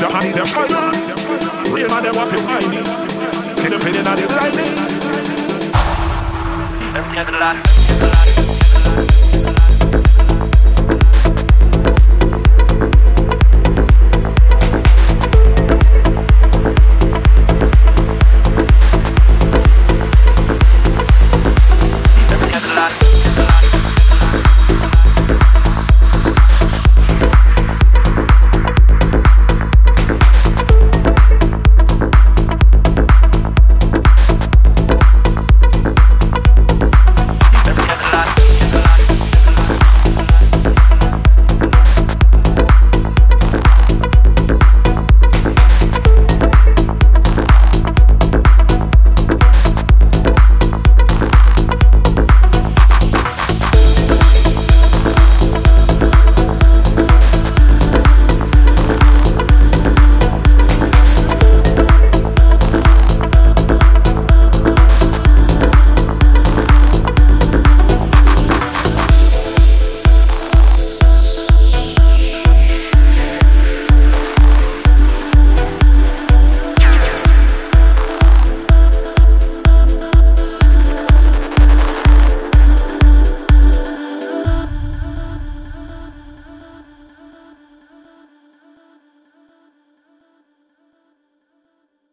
Johnny them fighting. Real man them walking whining. Still them painting on the blinding. Everything at the last.